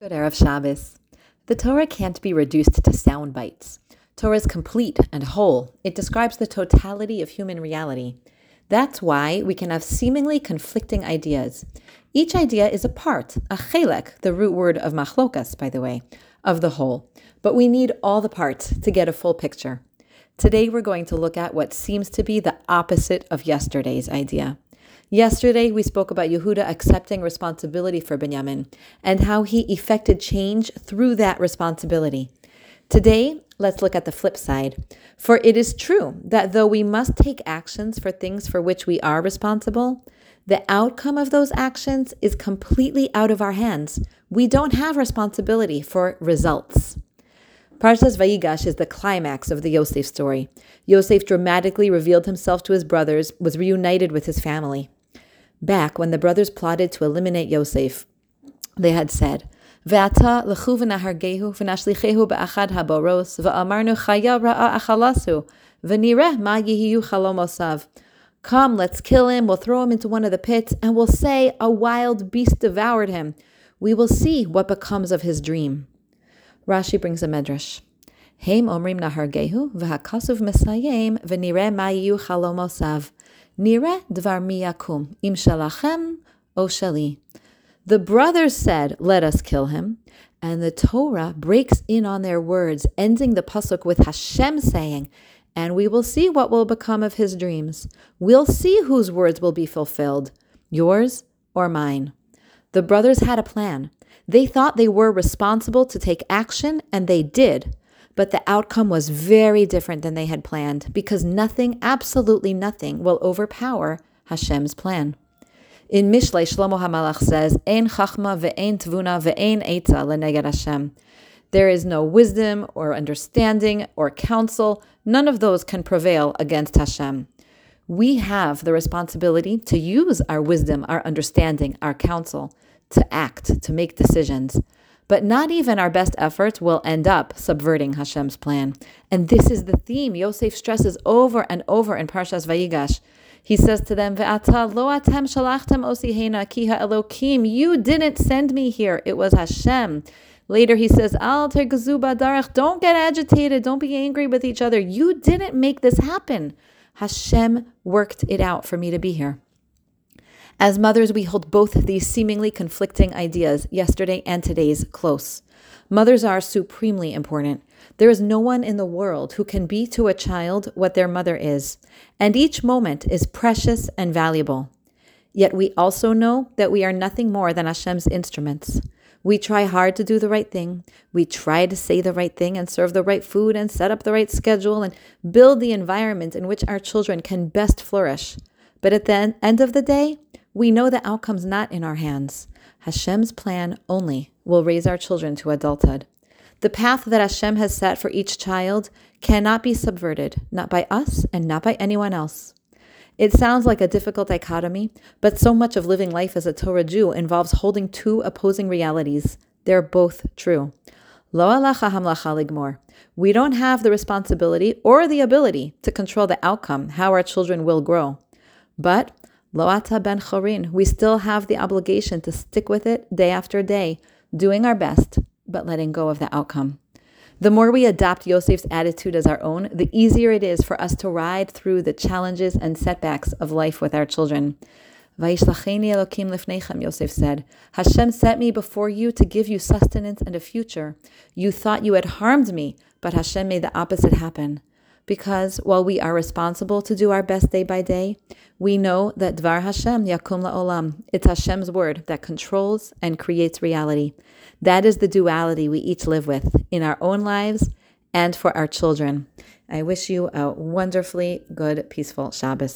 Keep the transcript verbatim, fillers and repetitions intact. Good Erev Shabbos. The Torah can't be reduced to sound bites. Torah is complete and whole. It describes the totality of human reality. That's why we can have seemingly conflicting ideas. Each idea is a part, a chelek, the root word of machlokas, by the way, of the whole. But we need all the parts to get a full picture. Today we're going to look at what seems to be the opposite of yesterday's idea. Yesterday, we spoke about Yehuda accepting responsibility for Binyamin and how he effected change through that responsibility. Today, let's look at the flip side. For it is true that though we must take actions for things for which we are responsible, the outcome of those actions is completely out of our hands. We don't have responsibility for results. Parshas Vayigash is the climax of the Yosef story. Yosef dramatically revealed himself to his brothers, was reunited with his family. Back when the brothers plotted to eliminate Yosef, they had said, "Ve'ata lechu v'nahargehu v'nashlichehu ba'achad haboros va'amarnu chaya ra'a achalasu v'nireh ma yehiyu chalomosav." Come, let's kill him, we'll throw him into one of the pits, and we'll say a wild beast devoured him. We will see what becomes of his dream. Rashi brings a medrash. Heim omrim nahargehu v'hakasuv mesayim v'nireh ma yehiyu chalomosav. Nire dvar miyakum, im shalachem o shali. The brothers said, "Let us kill him." And the Torah breaks in on their words, ending the Pasuk with Hashem saying, "And we will see what will become of his dreams. We'll see whose words will be fulfilled, yours or mine." The brothers had a plan. They thought they were responsible to take action, and they did. But the outcome was very different than they had planned, because nothing, absolutely nothing, will overpower Hashem's plan. In Mishlei, Shlomo HaMalach says, "Ein chachma v'ein t'vuna v'ein eitzah leneged Hashem." There is no wisdom or understanding or counsel. None of those can prevail against Hashem. We have the responsibility to use our wisdom, our understanding, our counsel, to act, to make decisions. But not even our best efforts will end up subverting Hashem's plan. And this is the theme Yosef stresses over and over in Parshas Vayigash. He says to them, "Ve'ata lo atem shalachtem osi heina ki ha'elokim." You didn't send me here. It was Hashem. Later he says, "Al tergezu ba'darach." Don't get agitated. Don't be angry with each other. You didn't make this happen. Hashem worked it out for me to be here. As mothers, we hold both of these seemingly conflicting ideas, yesterday and today's, close. Mothers are supremely important. There is no one in the world who can be to a child what their mother is, and each moment is precious and valuable. Yet we also know that we are nothing more than Hashem's instruments. We try hard to do the right thing. We try to say the right thing and serve the right food and set up the right schedule and build the environment in which our children can best flourish. But at the end of the day, we know the outcome's not in our hands. Hashem's plan only will raise our children to adulthood. The path that Hashem has set for each child cannot be subverted, not by us and not by anyone else. It sounds like a difficult dichotomy, but so much of living life as a Torah Jew involves holding two opposing realities. They're both true. Lo alecha hamlacha ligmor. We don't have the responsibility or the ability to control the outcome, how our children will grow. But Lo'ata ben chorin, we still have the obligation to stick with it day after day, doing our best, but letting go of the outcome. The more we adopt Yosef's attitude as our own, the easier it is for us to ride through the challenges and setbacks of life with our children. Vayishlacheni Elokim lifneichem, Yosef said, "Hashem sent me before you to give you sustenance and a future. You thought you had harmed me, but Hashem made the opposite happen." Because while we are responsible to do our best day by day, we know that Dvar Hashem Yakum LaOlam, it's Hashem's word that controls and creates reality. That is the duality we each live with in our own lives and for our children. I wish you a wonderfully good, peaceful Shabbos.